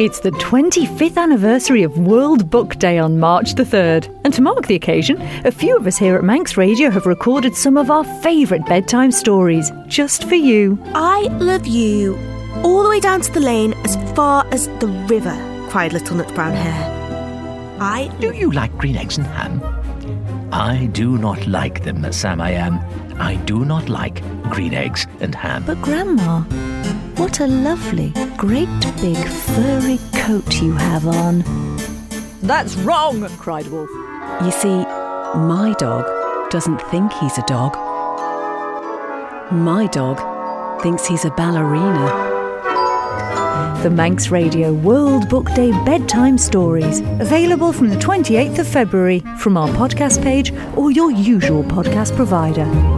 It's the 25th anniversary of World Book Day on March the 3rd. And to mark the occasion, a few of us here at Manx Radio have recorded some of our favourite bedtime stories, just for you. I love you, all the way down to the lane, as far as the river, cried little Nut Brown Hare. Do you like green eggs and ham? I do not like them, Sam I Am. I do not like green eggs and ham. But Grandma, what a lovely, great big furry coat you have on. That's wrong, cried Wolf. You see, my dog doesn't think he's a dog. My dog thinks he's a ballerina. The Manx Radio World Book Day Bedtime Stories, available from the 28th of February from our podcast page or your usual podcast provider.